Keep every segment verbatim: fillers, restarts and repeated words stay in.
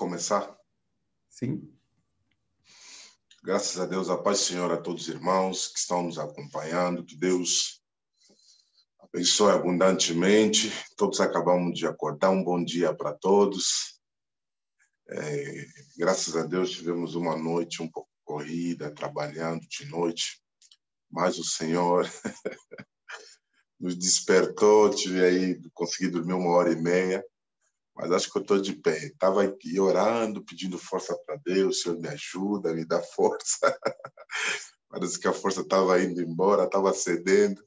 Começar? Sim. Graças a Deus, a paz do Senhor a todos os irmãos que estão nos acompanhando, que Deus abençoe abundantemente. Todos acabamos de acordar, um bom dia para todos. É, graças a Deus tivemos uma noite um pouco corrida, trabalhando de noite, mas o Senhor nos despertou, tive aí, consegui dormir uma hora e meia. Mas acho que eu estou de pé. Estava aqui orando, pedindo força para Deus. Senhor, me ajuda, me dá força. Parece que a força estava indo embora, estava cedendo.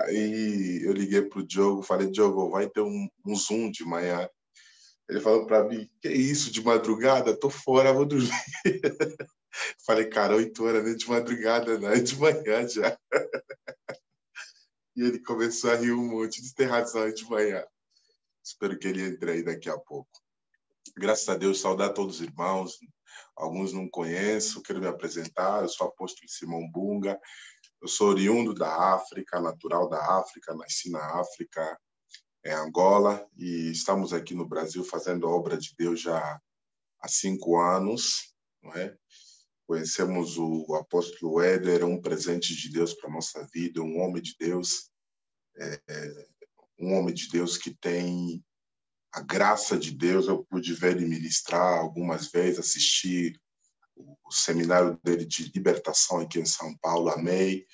Aí eu liguei para o Diogo, falei, Diogo, vai ter um, um Zoom de manhã. Ele falou para mim, que isso, de madrugada? Estou fora, vou dormir. Falei, cara, oito horas, nem de madrugada, não, é de manhã já. E ele começou a rir um monte, de ter razão, é de manhã. Espero que ele entre aí daqui a pouco. Graças a Deus, saudar todos os irmãos. Alguns não conheço, quero me apresentar. Eu sou apóstolo Simão Bunga. Eu sou oriundo da África, natural da África. Nasci na África, em Angola. E estamos aqui no Brasil fazendo a obra de Deus já há cinco anos. Não é? Conhecemos o apóstolo Éder, um presente de Deus para a nossa vida, um homem de Deus. É, é... Um homem de Deus que tem a graça de Deus. Eu pude ver ele ministrar algumas vezes, assistir o seminário dele de libertação aqui em São Paulo, amei.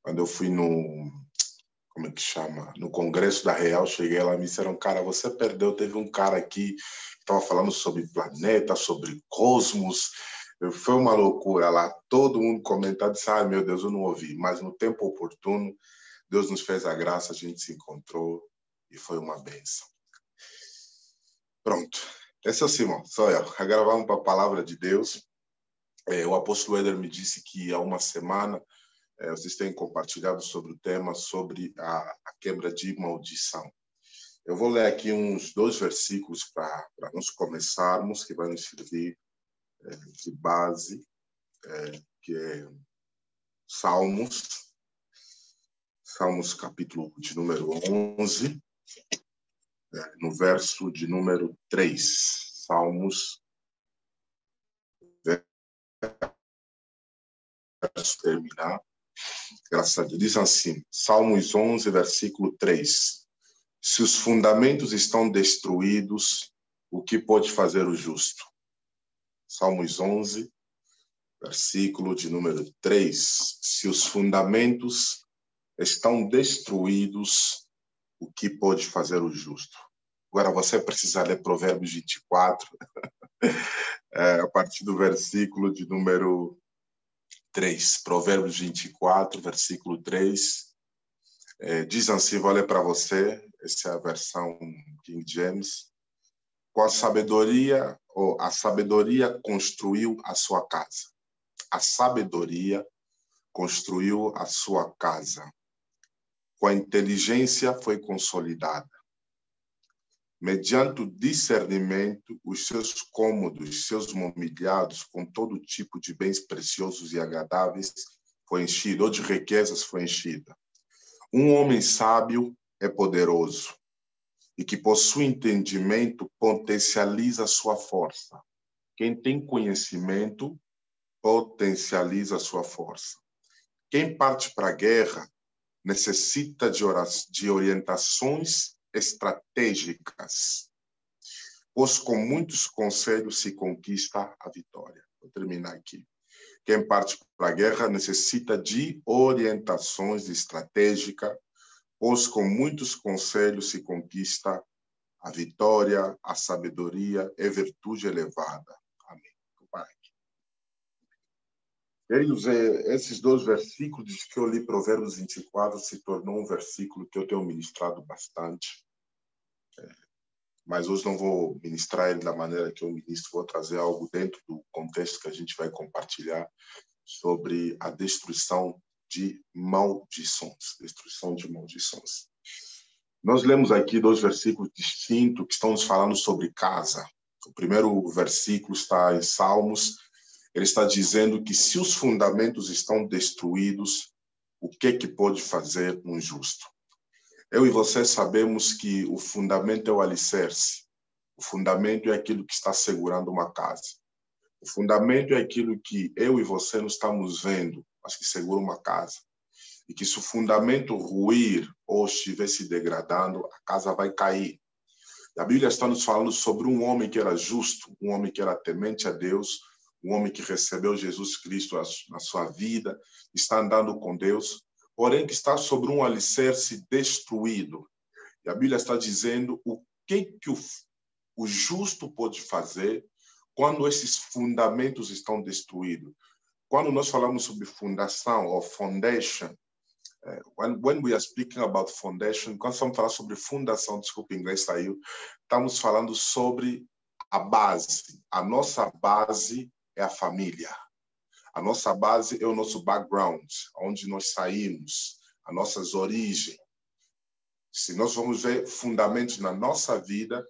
Quando eu fui no, como é que chama? No Congresso da Real, cheguei lá e me disseram, cara, você perdeu, teve um cara aqui que estava falando sobre planeta, sobre cosmos. Foi uma loucura lá, todo mundo comentando, disse, ah, meu Deus, eu não ouvi. Mas no tempo oportuno, Deus nos fez a graça, a gente se encontrou e foi uma bênção. Pronto. Esse é o Simão, sou eu. Agora vamos para a palavra de Deus. É, o apóstolo Éder me disse que há uma semana é, vocês têm compartilhado sobre o tema, sobre a, a quebra de maldição. Eu vou ler aqui uns dois versículos para nós começarmos, que vai nos servir é, de base, é, que é Salmos. Salmos capítulo de número onze, no verso de número três. Salmos, verso terminar. Graças a Deus. Diz assim, Salmos onze, versículo três. Se os fundamentos estão destruídos, o que pode fazer o justo? Salmos onze, versículo de número três. Se os fundamentos estão destruídos, o que pode fazer o justo? Agora você precisa ler Provérbios vinte e quatro, é, a partir do versículo de número três. Provérbios vinte e quatro, versículo três. É, diz assim, vou ler para você, essa é a versão King James. Com a sabedoria, ou a sabedoria construiu a sua casa. A sabedoria construiu a sua casa. Com a inteligência foi consolidada. Mediante o discernimento, os seus cômodos, seus mobiliados, com todo tipo de bens preciosos e agradáveis, foi enchido, ou de riquezas foi enchida. Um homem sábio é poderoso, e que possui entendimento potencializa sua força. Quem tem conhecimento potencializa sua força. Quem parte para a guerra necessita de, de orientações estratégicas, pois com muitos conselhos se conquista a vitória. Vou terminar aqui. Quem parte para a guerra necessita de orientações estratégicas, pois com muitos conselhos se conquista a vitória, a sabedoria e virtude elevada. Amém. Queridos, esses dois versículos que eu li, Provérbios vinte e quatro, se tornou um versículo que eu tenho ministrado bastante. Mas hoje não vou ministrar ele da maneira que eu ministro, vou trazer algo dentro do contexto que a gente vai compartilhar sobre a destruição de maldições. Destruição de maldições. Nós lemos aqui dois versículos distintos que estão nos falando sobre casa. O primeiro versículo está em Salmos. Ele está dizendo que se os fundamentos estão destruídos, o que é que pode fazer um justo? Eu e você sabemos que o fundamento é o alicerce. O fundamento é aquilo que está segurando uma casa. O fundamento é aquilo que eu e você não estamos vendo, mas que segura uma casa. E que se o fundamento ruir ou estiver se degradando, a casa vai cair. A Bíblia está nos falando sobre um homem que era justo, um homem que era temente a Deus, um homem que recebeu Jesus Cristo na sua vida, está andando com Deus, porém que está sobre um alicerce destruído. E a Bíblia está dizendo o que, que o, o justo pode fazer quando esses fundamentos estão destruídos. Quando nós falamos sobre fundação ou foundation, uh, when, when we are speaking about foundation, quando estamos falando sobre fundação, desculpa, em inglês saiu, estamos falando sobre a base. A nossa base é a família. A nossa base é o nosso background, onde nós saímos, as nossas origens. Se nós vamos ver fundamentos na nossa vida,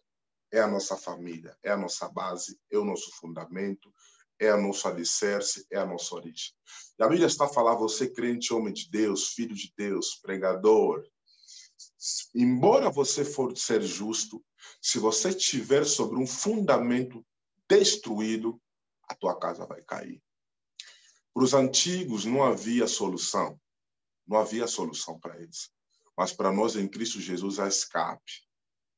é a nossa família, é a nossa base, é o nosso fundamento, é o nosso alicerce, é a nossa origem. E a Bíblia está a falar, você crente, homem de Deus, filho de Deus, pregador, embora você for ser justo, se você estiver sobre um fundamento destruído, a tua casa vai cair. Para os antigos não havia solução, não havia solução para eles. Mas para nós em Cristo Jesus há escape,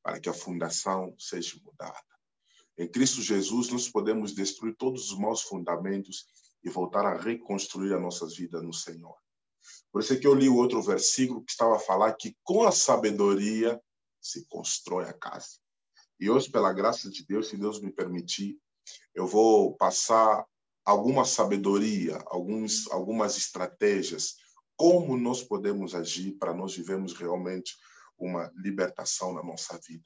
para que a fundação seja mudada. Em Cristo Jesus, nós podemos destruir todos os maus fundamentos e voltar a reconstruir a nossa vida no Senhor. Por isso é que eu li o outro versículo que estava a falar que com a sabedoria se constrói a casa. E hoje, pela graça de Deus, se Deus me permitir, eu vou passar alguma sabedoria, alguns, algumas estratégias, como nós podemos agir para nós vivermos realmente uma libertação na nossa vida.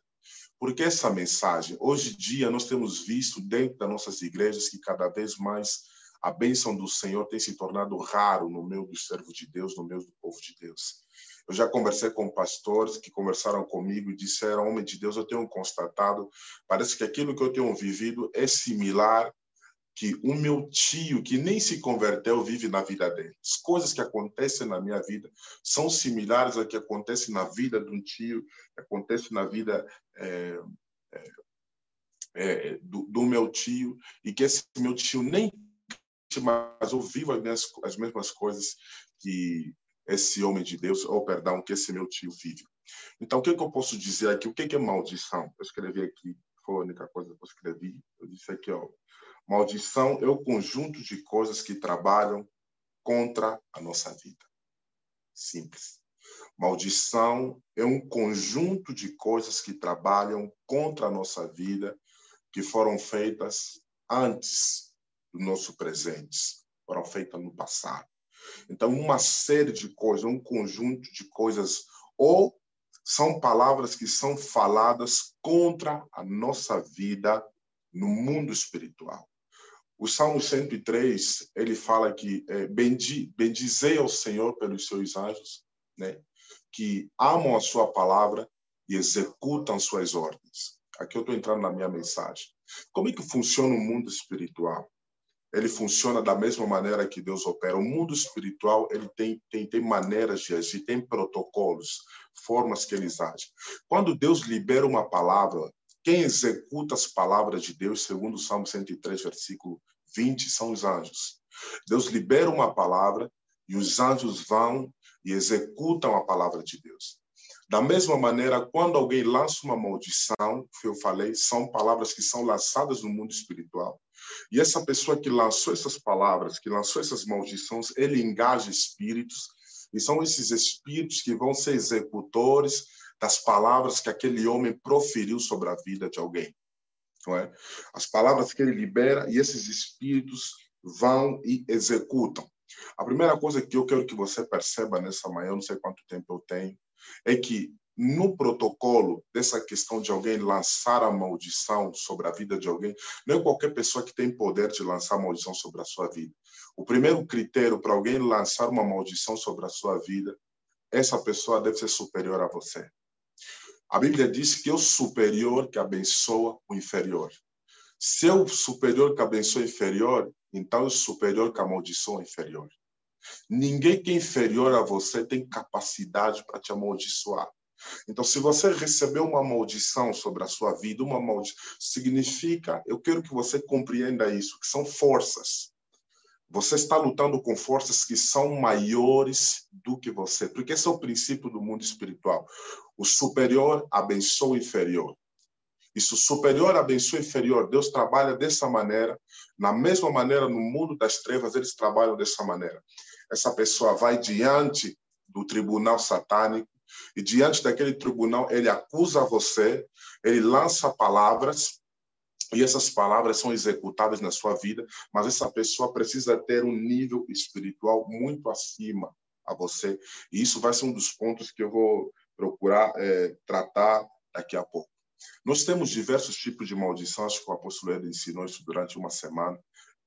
Porque essa mensagem, hoje em dia, nós temos visto dentro das nossas igrejas que cada vez mais a bênção do Senhor tem se tornado raro no meio do servo de Deus, no meio do povo de Deus. Eu já conversei com pastores que conversaram comigo e disseram, homem de Deus, eu tenho constatado, parece que aquilo que eu tenho vivido é similar que o meu tio, que nem se converteu, vive na vida dele. As coisas que acontecem na minha vida são similares ao que acontece na vida de um tio, que acontece na vida é, é, é, do, do meu tio, e que esse meu tio nem... Mas eu vivo as mesmas, as mesmas coisas que esse homem de Deus, ou oh, perdão, que esse meu tio vive. Então, o que, é que eu posso dizer aqui? O que é, que é maldição? Eu escrevi aqui, foi a única coisa que eu escrevi, eu disse aqui, ó. Maldição é o conjunto de coisas que trabalham contra a nossa vida. Simples. Maldição é um conjunto de coisas que trabalham contra a nossa vida, que foram feitas antes do nosso presente, foram feitas no passado. Então, uma série de coisas, um conjunto de coisas, ou são palavras que são faladas contra a nossa vida no mundo espiritual. O Salmo cento e três, ele fala que é, Bendi, bendizei ao Senhor pelos seus anjos, né, que amam a sua palavra e executam suas ordens. Aqui eu estou entrando na minha mensagem. Como é que funciona o mundo espiritual? Ele funciona da mesma maneira que Deus opera. O mundo espiritual, ele tem, tem, tem maneiras de agir, tem protocolos, formas que eles agem. Quando Deus libera uma palavra, quem executa as palavras de Deus, segundo o Salmo cento e três, versículo vinte, são os anjos. Deus libera uma palavra e os anjos vão e executam a palavra de Deus. Da mesma maneira, quando alguém lança uma maldição, que eu falei, são palavras que são lançadas no mundo espiritual. E essa pessoa que lançou essas palavras, que lançou essas maldições, ele engaja espíritos, e são esses espíritos que vão ser executores das palavras que aquele homem proferiu sobre a vida de alguém. Não é? As palavras que ele libera e esses espíritos vão e executam. A primeira coisa que eu quero que você perceba nessa manhã, eu não sei quanto tempo eu tenho, é que no protocolo dessa questão de alguém lançar a maldição sobre a vida de alguém, não é qualquer pessoa que tem poder de lançar maldição sobre a sua vida. O primeiro critério para alguém lançar uma maldição sobre a sua vida, essa pessoa deve ser superior a você. A Bíblia diz que é o superior que abençoa o inferior. Se é o superior que abençoa o inferior, então é o superior que amaldiçoa o inferior. Ninguém que é inferior a você tem capacidade para te amaldiçoar. Então, se você recebeu uma maldição sobre a sua vida, uma maldição, significa, eu quero que você compreenda isso, que são forças. Você está lutando com forças que são maiores do que você, porque esse é o princípio do mundo espiritual. O superior abençoa o inferior. E se o superior abençoa o inferior, Deus trabalha dessa maneira. Na mesma maneira, no mundo das trevas, eles trabalham dessa maneira. Essa pessoa vai diante do tribunal satânico, e diante daquele tribunal, ele acusa você, ele lança palavras, e essas palavras são executadas na sua vida, mas essa pessoa precisa ter um nível espiritual muito acima a você. E isso vai ser um dos pontos que eu vou procurar é, tratar daqui a pouco. Nós temos diversos tipos de maldição, acho que o apóstolo Éder ensinou isso durante uma semana.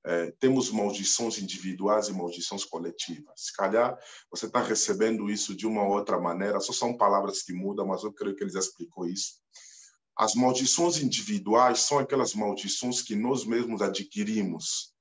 É, temos maldições individuais e maldições coletivas. Se calhar você está recebendo isso de uma ou outra maneira, só são palavras que mudam, mas eu creio que ele já explicou isso. As maldições individuais são aquelas maldições que nós mesmos adquirimos,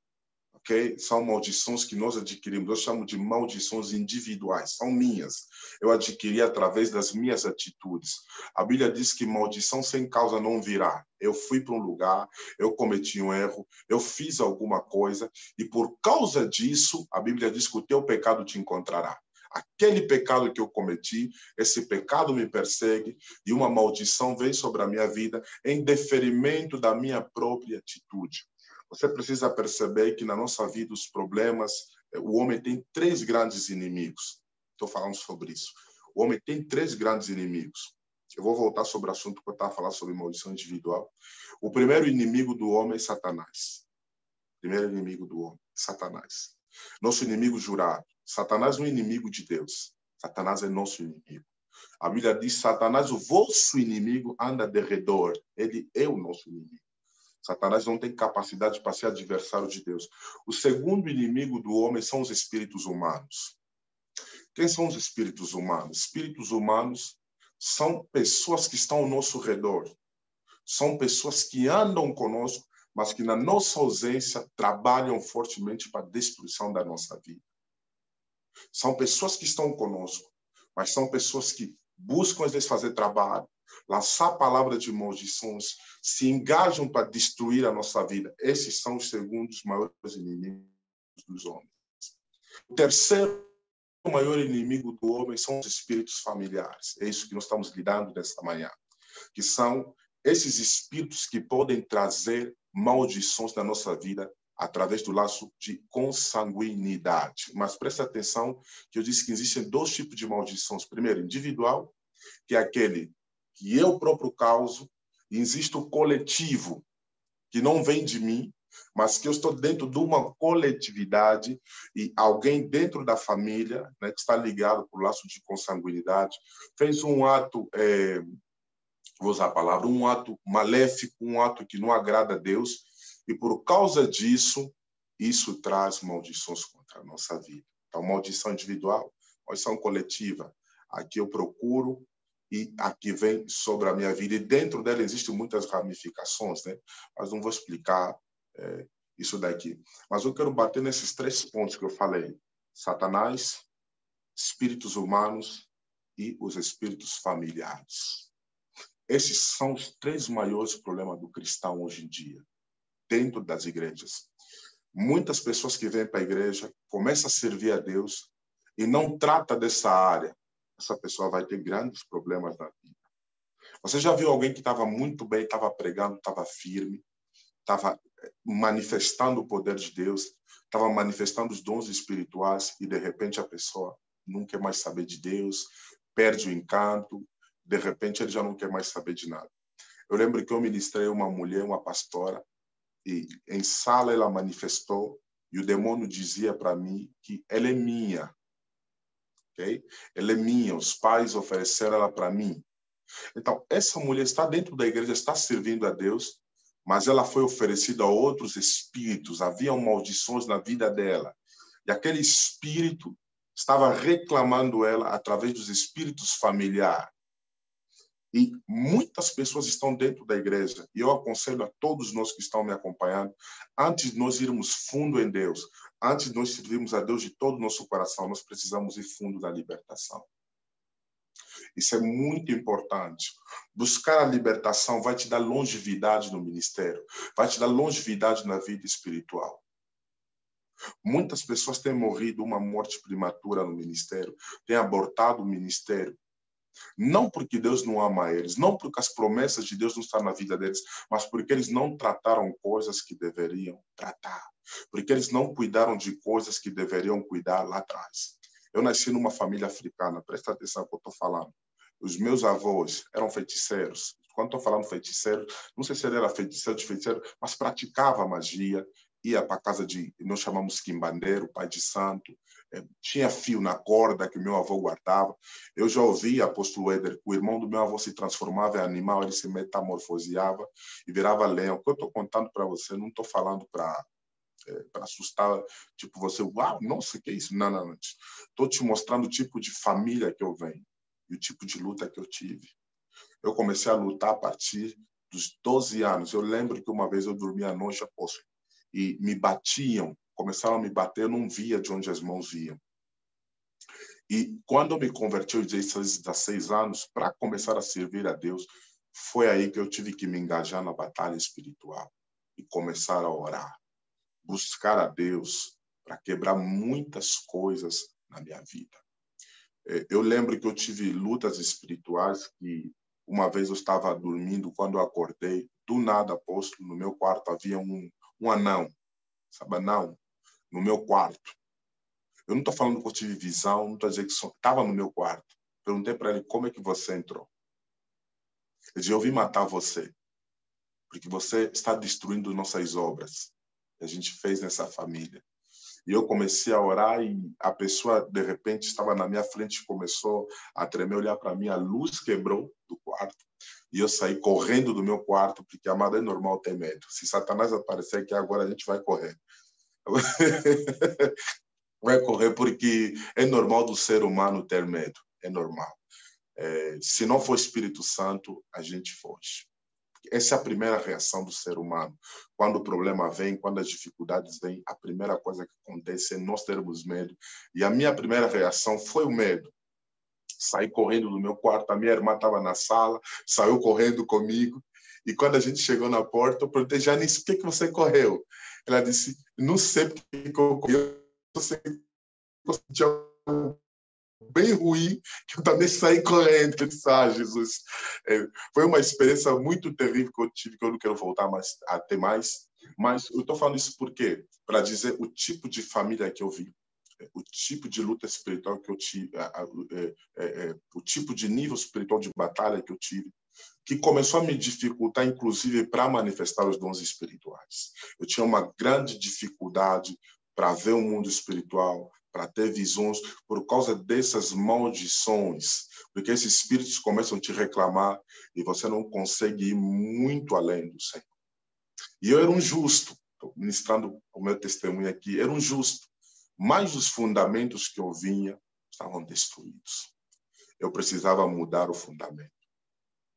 ok? São maldições que nós adquirimos, eu chamo de maldições individuais, são minhas. Eu adquiri através das minhas atitudes. A Bíblia diz que maldição sem causa não virá. Eu fui para um lugar, eu cometi um erro, eu fiz alguma coisa, e por causa disso, a Bíblia diz que o teu pecado te encontrará. Aquele pecado que eu cometi, esse pecado me persegue e uma maldição vem sobre a minha vida em deferimento da minha própria atitude. Você precisa perceber que na nossa vida os problemas, o homem tem três grandes inimigos. Estou falando sobre isso. O homem tem três grandes inimigos. Eu vou voltar sobre o assunto que eu estava falando sobre maldição individual. O primeiro inimigo do homem é Satanás. O primeiro inimigo do homem é Satanás. Nosso inimigo jurado. Satanás não é inimigo de Deus. Satanás é nosso inimigo. A Bíblia diz, Satanás, o vosso inimigo, anda de redor. Ele é o nosso inimigo. Satanás não tem capacidade para ser adversário de Deus. O segundo inimigo do homem são os espíritos humanos. Quem são os espíritos humanos? Espíritos humanos são pessoas que estão ao nosso redor. São pessoas que andam conosco, mas que na nossa ausência trabalham fortemente para a destruição da nossa vida. São pessoas que estão conosco, mas são pessoas que buscam, às vezes, fazer trabalho, lançar palavras de maldições, se engajam para destruir a nossa vida. Esses são os segundos maiores inimigos dos homens. O terceiro maior inimigo do homem são os espíritos familiares. É isso que nós estamos lidando nesta manhã, que são esses espíritos que podem trazer maldições na nossa vida, através do laço de consanguinidade. Mas preste atenção que eu disse que existem dois tipos de maldições. Primeiro, individual, que é aquele que eu próprio causo, e existe o coletivo, que não vem de mim, mas que eu estou dentro de uma coletividade e alguém dentro da família, né, que está ligado para o laço de consanguinidade, fez um ato... É, vou usar a palavra, um ato maléfico, um ato que não agrada a Deus, e por causa disso, isso traz maldições contra a nossa vida. Então, maldição individual, maldição coletiva, aqui eu procuro e aqui vem sobre a minha vida. E dentro dela existem muitas ramificações, né? Mas não vou explicar é, isso daqui. Mas eu quero bater nesses três pontos que eu falei. Satanás, espíritos humanos e os espíritos familiares. Esses são os três maiores problemas do cristão hoje em dia. Dentro das igrejas. Muitas pessoas que vêm para a igreja, começam a servir a Deus e não trata dessa área. Essa pessoa vai ter grandes problemas na vida. Você já viu alguém que estava muito bem, estava pregando, estava firme, estava manifestando o poder de Deus, estava manifestando os dons espirituais e, de repente, a pessoa não quer mais saber de Deus, perde o encanto, de repente, ele já não quer mais saber de nada. Eu lembro que eu ministrei uma mulher, uma pastora, e em sala ela manifestou e o demônio dizia para mim que ela é minha. Okay? Ela é minha, os pais ofereceram ela para mim. Então, essa mulher está dentro da igreja, está servindo a Deus, mas ela foi oferecida a outros espíritos, haviam maldições na vida dela. E aquele espírito estava reclamando ela através dos espíritos familiares. E muitas pessoas estão dentro da igreja. E eu aconselho a todos nós que estão me acompanhando, antes de nós irmos fundo em Deus, antes de nós servirmos a Deus de todo o nosso coração, nós precisamos ir fundo na libertação. Isso é muito importante. Buscar a libertação vai te dar longevidade no ministério, vai te dar longevidade na vida espiritual. Muitas pessoas têm morrido uma morte prematura no ministério, têm abortado o ministério. Não porque Deus não ama eles, não porque as promessas de Deus não estão na vida deles, mas porque eles não trataram coisas que deveriam tratar, porque eles não cuidaram de coisas que deveriam cuidar lá atrás. Eu nasci numa família africana, presta atenção no que eu estou falando. Os meus avós eram feiticeiros. Quando estou falando feiticeiro, não sei se ele era feiticeiro de feiticeiro, mas praticava magia, ia para a casa de, nós chamamos quimbandeiro, pai de santo, é, tinha fio na corda que meu avô guardava. Eu já ouvi, apóstolo Éder, que o irmão do meu avô se transformava em animal, ele se metamorfoseava e virava leão. O que eu estou contando para você, não estou falando para é, para assustar, tipo você, uau, nossa, que isso? Não, não, não. Estou te mostrando o tipo de família que eu venho e o tipo de luta que eu tive. Eu comecei a lutar a partir dos doze anos. Eu lembro que uma vez eu dormi à noite, apóstolo, e me batiam, começaram a me bater, eu não via de onde as mãos iam. E quando eu me converti aos dezesseis anos, para começar a servir a Deus, foi aí que eu tive que me engajar na batalha espiritual e começar a orar, buscar a Deus para quebrar muitas coisas na minha vida. Eu lembro que eu tive lutas espirituais que uma vez eu estava dormindo, quando eu acordei, do nada, apóstolo, no meu quarto havia um Um anão, sabe anão? No meu quarto. Eu não estou falando que eu tive visão, não estou dizendo que só estava no meu quarto. Perguntei para ele, como é que você entrou? Ele disse, eu vim matar você, porque você está destruindo nossas obras que a gente fez nessa família. E eu comecei a orar e a pessoa, de repente, estava na minha frente e começou a tremer, olhar para mim, a luz quebrou do quarto. E eu saí correndo do meu quarto, porque, amado, é normal ter medo. Se Satanás aparecer aqui agora, a gente vai correr. Vai correr porque é normal do ser humano ter medo. É normal. É, se não for Espírito Santo, a gente foge. Essa é a primeira reação do ser humano. Quando o problema vem, quando as dificuldades vêm, a primeira coisa que acontece é nós termos medo. E a minha primeira reação foi o medo. Saí correndo do meu quarto, a minha irmã estava na sala, saiu correndo comigo. E quando a gente chegou na porta, eu perguntei, Janice, por que, que você correu? Ela disse, não sei por que eu corri, eu senti algo bem ruim, que eu também saí correndo. Eu disse, ah, Jesus, é, foi uma experiência muito terrível que eu tive, que eu não quero voltar mais, a ter mais. Mas eu estou falando isso por quê? Para dizer o tipo de família que eu vi. O tipo de luta espiritual que eu tive, o tipo de nível espiritual de batalha que eu tive, que começou a me dificultar, inclusive, para manifestar os dons espirituais. Eu tinha uma grande dificuldade para ver o mundo espiritual, para ter visões, por causa dessas maldições, porque esses espíritos começam a te reclamar e você não consegue ir muito além do Senhor. E eu era um justo, ministrando o meu testemunho aqui, era um justo, mas os fundamentos que eu vinha estavam destruídos. Eu precisava mudar o fundamento.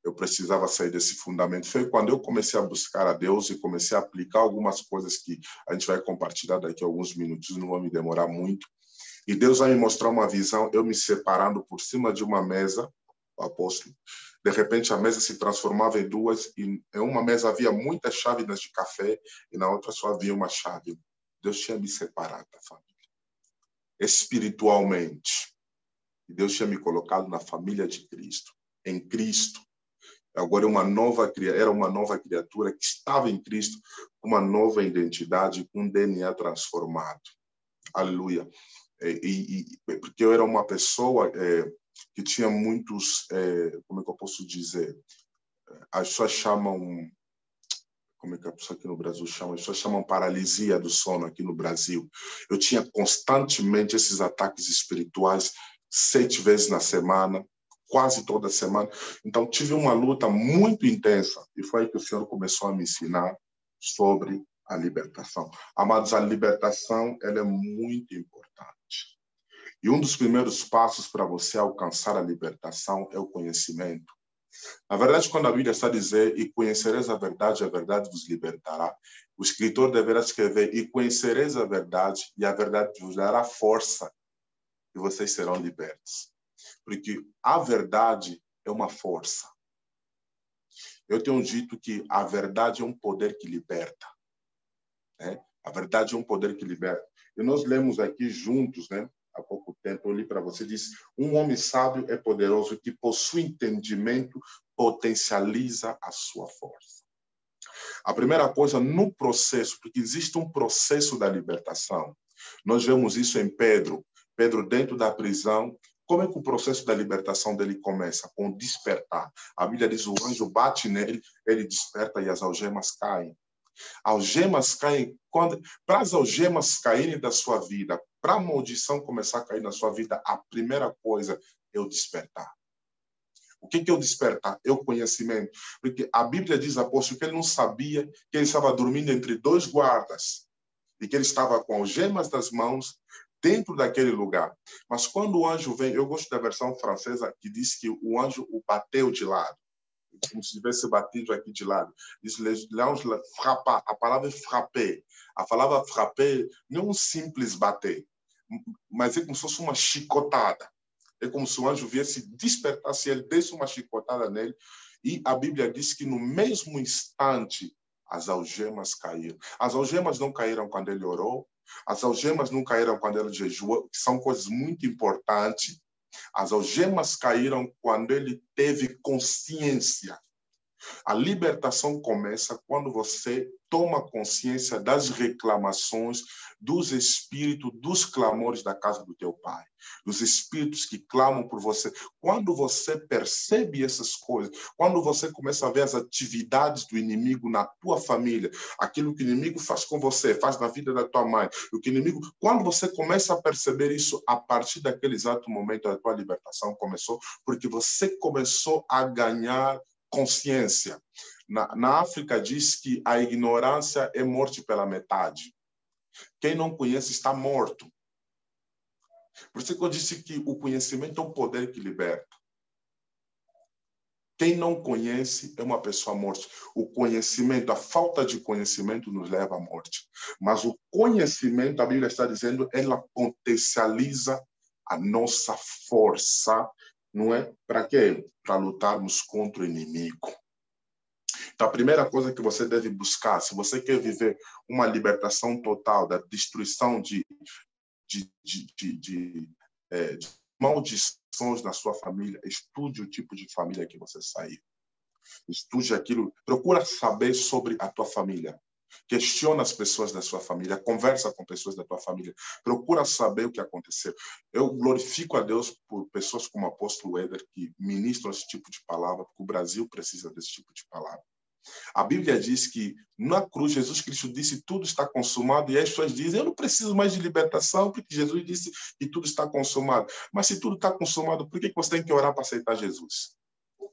Eu precisava sair desse fundamento. Foi quando eu comecei a buscar a Deus e comecei a aplicar algumas coisas que a gente vai compartilhar daqui a alguns minutos, não vai me demorar muito. E Deus vai me mostrar uma visão, eu me separando por cima de uma mesa, o apóstolo. De repente, a mesa se transformava em duas, e em uma mesa havia muitas chávenas de café, e na outra só havia uma chávena. Deus tinha me separado da família. Espiritualmente. E Deus tinha me colocado na família de Cristo, em Cristo. Agora uma nova, era uma nova criatura que estava em Cristo, com uma nova identidade, com um D N A transformado. Aleluia. E, e, porque eu era uma pessoa é, que tinha muitos, é, como é que eu posso dizer? As pessoas chamam... como é que a pessoa aqui no Brasil chama? As pessoas chamam paralisia do sono aqui no Brasil. Eu tinha constantemente esses ataques espirituais, sete vezes na semana, quase toda semana. Então, tive uma luta muito intensa, e foi aí que o Senhor começou a me ensinar sobre a libertação. Amados, a libertação, ela é muito importante. E um dos primeiros passos para você alcançar a libertação é o conhecimento. Na verdade, quando a Bíblia está a dizer e conhecereis a verdade, a verdade vos libertará, o escritor deverá escrever e conhecereis a verdade e a verdade vos dará força e vocês serão libertos. Porque a verdade é uma força. Eu tenho dito que a verdade é um poder que liberta, né? A verdade é um poder que liberta. E nós lemos aqui juntos, né? Há pouco tempo eu li para você, diz: um homem sábio é poderoso, que possui entendimento, potencializa a sua força. A primeira coisa no processo, porque existe um processo da libertação. Nós vemos isso em Pedro. Pedro, dentro da prisão, como é que o processo da libertação dele começa? Com despertar. A Bíblia diz: o anjo bate nele, ele desperta e as algemas caem. Algemas caem, quando para as algemas caírem da sua vida, para a maldição começar a cair na sua vida, a primeira coisa é o despertar. O que que é o despertar? É o conhecimento. Porque a Bíblia diz, apóstolo, que ele não sabia que ele estava dormindo entre dois guardas e que ele estava com algemas das mãos dentro daquele lugar. Mas quando o anjo vem, eu gosto da versão francesa que diz que o anjo o bateu de lado, como se tivesse batido aqui de lado. Diz l'ange frappa, a palavra frapper. A palavra frapper não é um simples bater, mas é como se fosse uma chicotada. É como se o anjo viesse despertar, se ele desse uma chicotada nele. E a Bíblia diz que no mesmo instante as algemas caíram. As algemas não caíram quando ele orou, as algemas não caíram quando ele jejuou, que são coisas muito importantes. As algemas caíram quando ele teve consciência. A libertação começa quando você toma consciência das reclamações, dos espíritos, dos clamores da casa do teu pai, dos espíritos que clamam por você. Quando você percebe essas coisas, quando você começa a ver as atividades do inimigo na tua família, aquilo que o inimigo faz com você, faz na vida da tua mãe, o que o inimigo, quando você começa a perceber isso, a partir daquele exato momento a tua libertação começou, porque você começou a ganhar consciência. Na, na África diz que a ignorância é morte pela metade. Quem não conhece está morto. Por isso que eu disse que o conhecimento é um poder que liberta. Quem não conhece é uma pessoa morta. O conhecimento, a falta de conhecimento nos leva à morte. Mas o conhecimento, a Bíblia está dizendo, ela potencializa a nossa força. Não é? Para quê? Para lutarmos contra o inimigo. Então, a primeira coisa que você deve buscar, se você quer viver uma libertação total da destruição de, de, de, de, de, é, de maldições na sua família, estude o tipo de família que você saiu. Estude aquilo, procura saber sobre a tua família. Questiona as pessoas da sua família, conversa com pessoas da tua família, procura saber o que aconteceu. Eu glorifico a Deus por pessoas como o apóstolo Éder, que ministram esse tipo de palavra, porque o Brasil precisa desse tipo de palavra. A Bíblia diz que na cruz Jesus Cristo disse: tudo está consumado. E as pessoas dizem: eu não preciso mais de libertação, porque Jesus disse que tudo está consumado. Mas se tudo está consumado, por que você tem que orar para aceitar Jesus?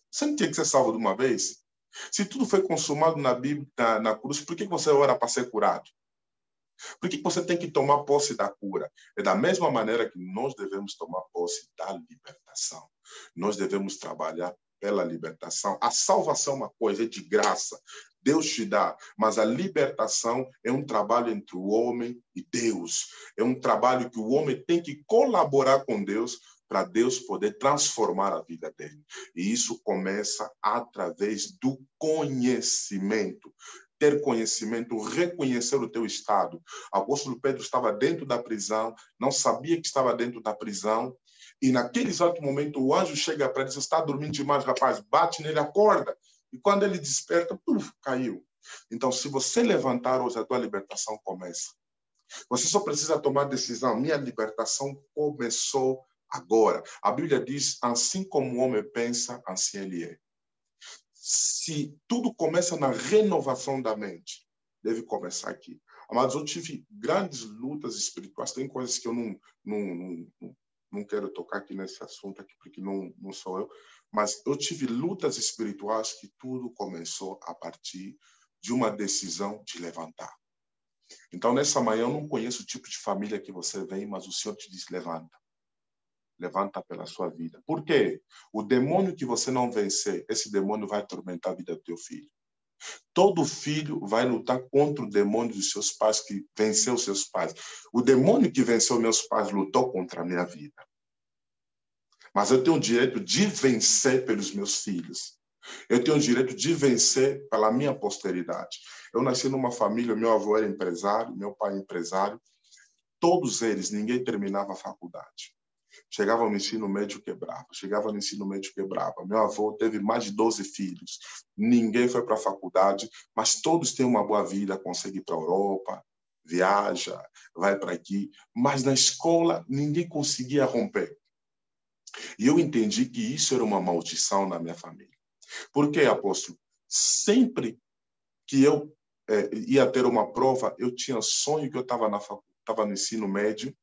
Você não tinha que ser salvo de uma vez? Se tudo foi consumado na Bíblia, na, na cruz, por que você ora para ser curado? Por que você tem que tomar posse da cura? É da mesma maneira que nós devemos tomar posse da libertação. Nós devemos trabalhar pela libertação. A salvação é uma coisa, é de graça. Deus te dá, mas a libertação é um trabalho entre o homem e Deus. É um trabalho que o homem tem que colaborar com Deus, para Deus poder transformar a vida dele. E isso começa através do conhecimento. Ter conhecimento, reconhecer o teu estado. O apóstolo Pedro estava dentro da prisão, não sabia que estava dentro da prisão, e naquele exato momento o anjo chega para ele e diz: está dormindo demais, rapaz, bate nele, acorda. E quando ele desperta, puf, caiu. Então, se você levantar hoje, a tua libertação começa. Você só precisa tomar decisão. Minha libertação começou agora. A Bíblia diz: assim como o homem pensa, assim ele é. Se tudo começa na renovação da mente, deve começar aqui. Mas eu tive grandes lutas espirituais. Tem coisas que eu não, não, não, não quero tocar aqui nesse assunto, aqui, porque não, não sou eu. Mas eu tive lutas espirituais que tudo começou a partir de uma decisão de levantar. Então, nessa manhã, eu não conheço o tipo de família que você vem, mas o Senhor te diz: levanta. Levanta pela sua vida. Por quê? O demônio que você não vencer, esse demônio vai atormentar a vida do teu filho. Todo filho vai lutar contra o demônio dos seus pais, que venceu os seus pais. O demônio que venceu meus pais lutou contra a minha vida. Mas eu tenho o direito de vencer pelos meus filhos. Eu tenho o direito de vencer pela minha posteridade. Eu nasci numa família, meu avô era empresário, meu pai empresário. Todos eles, ninguém terminava a faculdade. Chegava no ensino médio, quebrava. Chegava no ensino médio, quebrava. Meu avô teve mais de doze filhos. Ninguém foi para a faculdade, mas todos têm uma boa vida, conseguem ir para a Europa, viaja, vai para aqui. Mas na escola, ninguém conseguia romper. E eu entendi que isso era uma maldição na minha família. Porque, apóstolo, sempre que eu eh, ia ter uma prova, eu tinha sonho que eu estava na faculdade. Estava no ensino médio,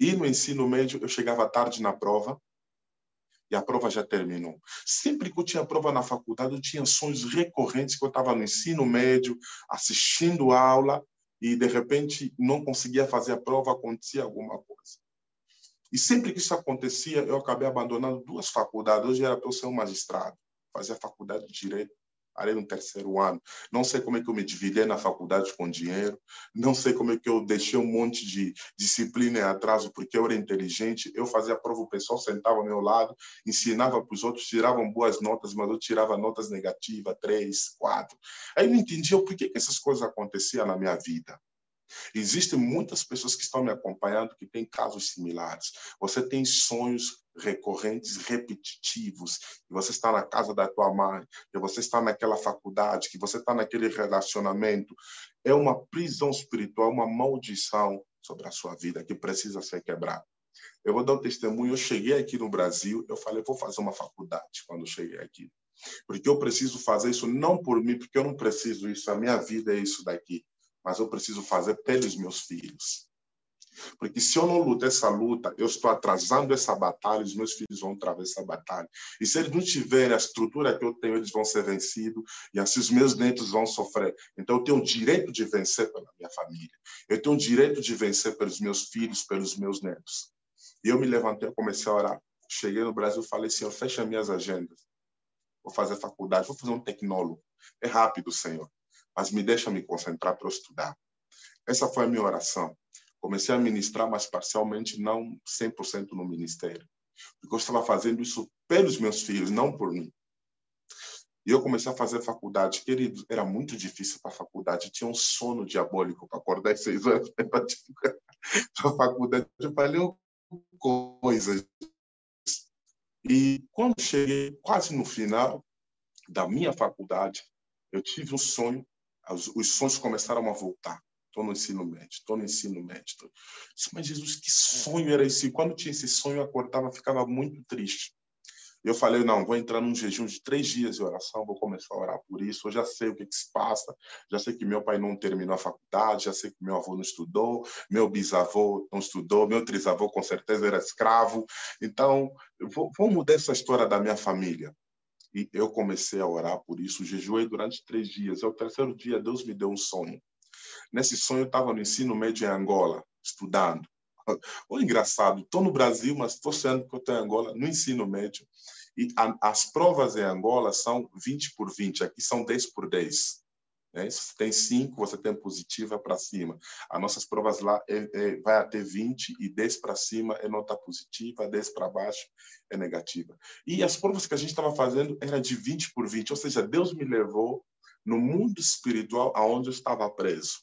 e no ensino médio eu chegava tarde na prova, e a prova já terminou. Sempre que eu tinha prova na faculdade, eu tinha sonhos recorrentes que eu estava no ensino médio, assistindo aula, e de repente não conseguia fazer a prova, acontecia alguma coisa. E sempre que isso acontecia, eu acabei abandonando duas faculdades. Hoje era para eu ser um magistrado, fazia faculdade de Direito. Parei no terceiro ano. Não sei como é que eu me dividia na faculdade com dinheiro. Não sei como é que eu deixei um monte de disciplina em atraso, porque eu era inteligente. Eu fazia a prova, o pessoal sentava ao meu lado, ensinava para os outros, tiravam boas notas, mas eu tirava notas negativas, três, quatro. Aí eu não entendia por que, que essas coisas aconteciam na minha vida. Existem muitas pessoas que estão me acompanhando que têm casos similares. Você tem sonhos recorrentes, repetitivos, que você está na casa da tua mãe, que você está naquela faculdade, que você está naquele relacionamento. É uma prisão espiritual, uma maldição sobre a sua vida que precisa ser quebrada. Eu vou dar um testemunho. Eu cheguei aqui no Brasil, eu falei, vou fazer uma faculdade quando eu cheguei aqui, porque eu preciso fazer isso, não por mim, porque eu não preciso isso, a minha vida é isso daqui, mas eu preciso fazer pelos meus filhos. Porque se eu não luto essa luta, eu estou atrasando essa batalha, os meus filhos vão atravessar a batalha. E se eles não tiverem a estrutura que eu tenho, eles vão ser vencidos, e assim os meus netos vão sofrer. Então eu tenho o direito de vencer pela minha família. Eu tenho o direito de vencer pelos meus filhos, pelos meus netos. E eu me levantei, comecei a orar. Cheguei no Brasil, falei, Senhor, fecha minhas agendas. Vou fazer faculdade, vou fazer um tecnólogo. É rápido, Senhor, mas me deixa me concentrar para estudar. Essa foi a minha oração. Comecei a ministrar, mas parcialmente, não cem por cento no ministério. Porque eu estava fazendo isso pelos meus filhos, não por mim. E eu comecei a fazer faculdade. Querido, era muito difícil para a faculdade. Tinha um sono diabólico para acordar às seis horas para a faculdade. Eu falei coisas. E quando cheguei quase no final da minha faculdade, eu tive um sonho. Os, os sonhos começaram a voltar. Estou no ensino médio, estou no ensino médio. Tô... Mas Jesus, que sonho era esse? Quando tinha esse sonho, eu acordava, ficava muito triste. Eu falei, não, vou entrar num jejum de três dias de oração, vou começar a orar por isso, eu já sei o que, que se passa, já sei que meu pai não terminou a faculdade, já sei que meu avô não estudou, meu bisavô não estudou, meu trisavô com certeza era escravo. Então, eu vou, vou mudar essa história da minha família. E eu comecei a orar por isso, jejuei durante três dias. Ao terceiro dia, Deus me deu um sonho. Nesse sonho, eu estava no ensino médio em Angola, estudando. Oh, engraçado, estou no Brasil, mas estou sendo que eu estou em Angola, no ensino médio. E a, as provas em Angola são vinte por vinte, aqui são dez por dez. Né? Se tem cinco, você tem positiva para cima. As nossas provas lá é, é, vai até vinte, e dez para cima é nota positiva, dez para baixo é negativa. E as provas que a gente estava fazendo eram de vinte por vinte, ou seja, Deus me levou no mundo espiritual aonde eu estava preso.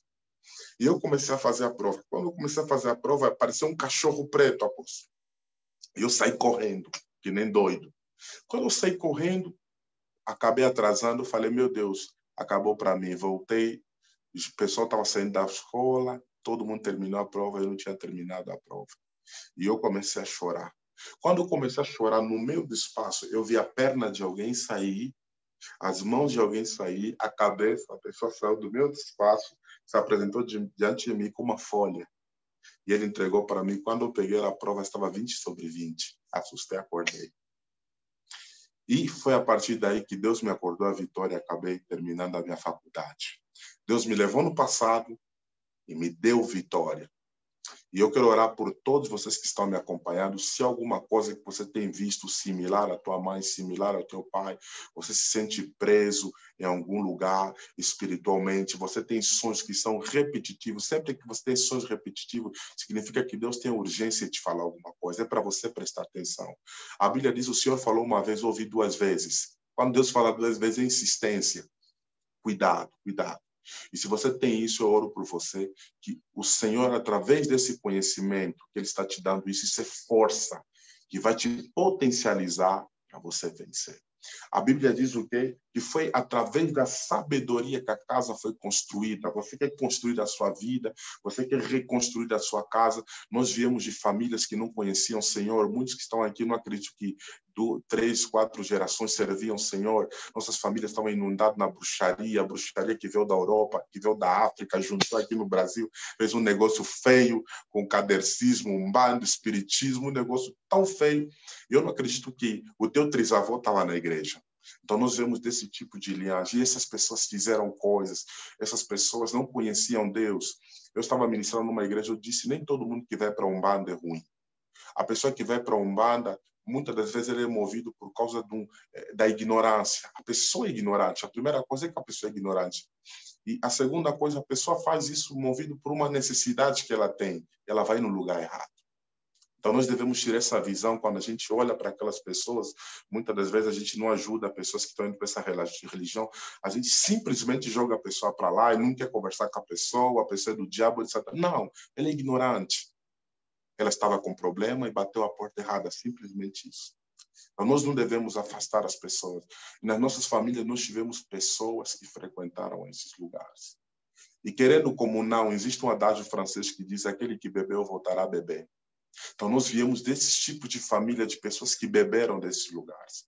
E eu comecei a fazer a prova. Quando eu comecei a fazer a prova, apareceu um cachorro preto, apóstolo. E eu saí correndo, que nem doido. Quando eu saí correndo, acabei atrasando, falei, meu Deus, acabou para mim. Voltei, o pessoal estava saindo da escola, todo mundo terminou a prova, eu não tinha terminado a prova. E eu comecei a chorar. Quando eu comecei a chorar, no meio do espaço, eu vi a perna de alguém sair, as mãos de alguém sair, a cabeça, a pessoa saiu do meu espaço, se apresentou diante de mim com uma folha. E ele entregou para mim. Quando eu peguei a prova, estava vinte sobre vinte. Assustei, acordei. E foi a partir daí que Deus me acordou a vitória e acabei terminando a minha faculdade. Deus me levou no passado e me deu vitória. E eu quero orar por todos vocês que estão me acompanhando. Se alguma coisa que você tem visto similar à tua mãe, similar ao teu pai, você se sente preso em algum lugar espiritualmente, você tem sonhos que são repetitivos. Sempre que você tem sonhos repetitivos, significa que Deus tem urgência de te falar alguma coisa. É para você prestar atenção. A Bíblia diz: o Senhor falou uma vez, ouvi duas vezes. Quando Deus fala duas vezes, é insistência. Cuidado, cuidado. E se você tem isso, eu oro por você, que o Senhor, através desse conhecimento que Ele está te dando, isso, isso é força, que vai te potencializar para você vencer. A Bíblia diz o quê? Que foi através da sabedoria que a casa foi construída. Você quer construir a sua vida, você quer reconstruir a sua casa. Nós viemos de famílias que não conheciam o Senhor. Muitos que estão aqui, não acredito que do, três, quatro gerações serviam o Senhor. Nossas famílias estavam inundadas na bruxaria, a bruxaria que veio da Europa, que veio da África, juntou aqui no Brasil, fez um negócio feio, com cadercismo, um bando, espiritismo, um negócio tão feio. Eu não acredito que o teu trisavô estava na igreja. Então, nós vemos desse tipo de linhagem. E essas pessoas fizeram coisas, essas pessoas não conheciam Deus. Eu estava ministrando numa igreja, eu disse, nem todo mundo que vai para a Umbanda é ruim. A pessoa que vai para a Umbanda, muitas das vezes, ele é movido por causa do, da ignorância. A pessoa é ignorante. A primeira coisa é que a pessoa é ignorante. E a segunda coisa, a pessoa faz isso movido por uma necessidade que ela tem. Ela vai no lugar errado. Então, nós devemos tirar essa visão. Quando a gente olha para aquelas pessoas, muitas das vezes a gente não ajuda pessoas que estão indo para essa religião. A gente simplesmente joga a pessoa para lá e não quer conversar com a pessoa, a pessoa é do diabo, etcétera. Não, ela é ignorante. Ela estava com problema e bateu a porta errada, simplesmente isso. Então, nós não devemos afastar as pessoas. Nas nossas famílias, nós tivemos pessoas que frequentaram esses lugares. E querendo como não, existe um adágio francês que diz: aquele que bebeu voltará a beber. Então, nós viemos desse tipo de família, de pessoas que beberam desses lugares.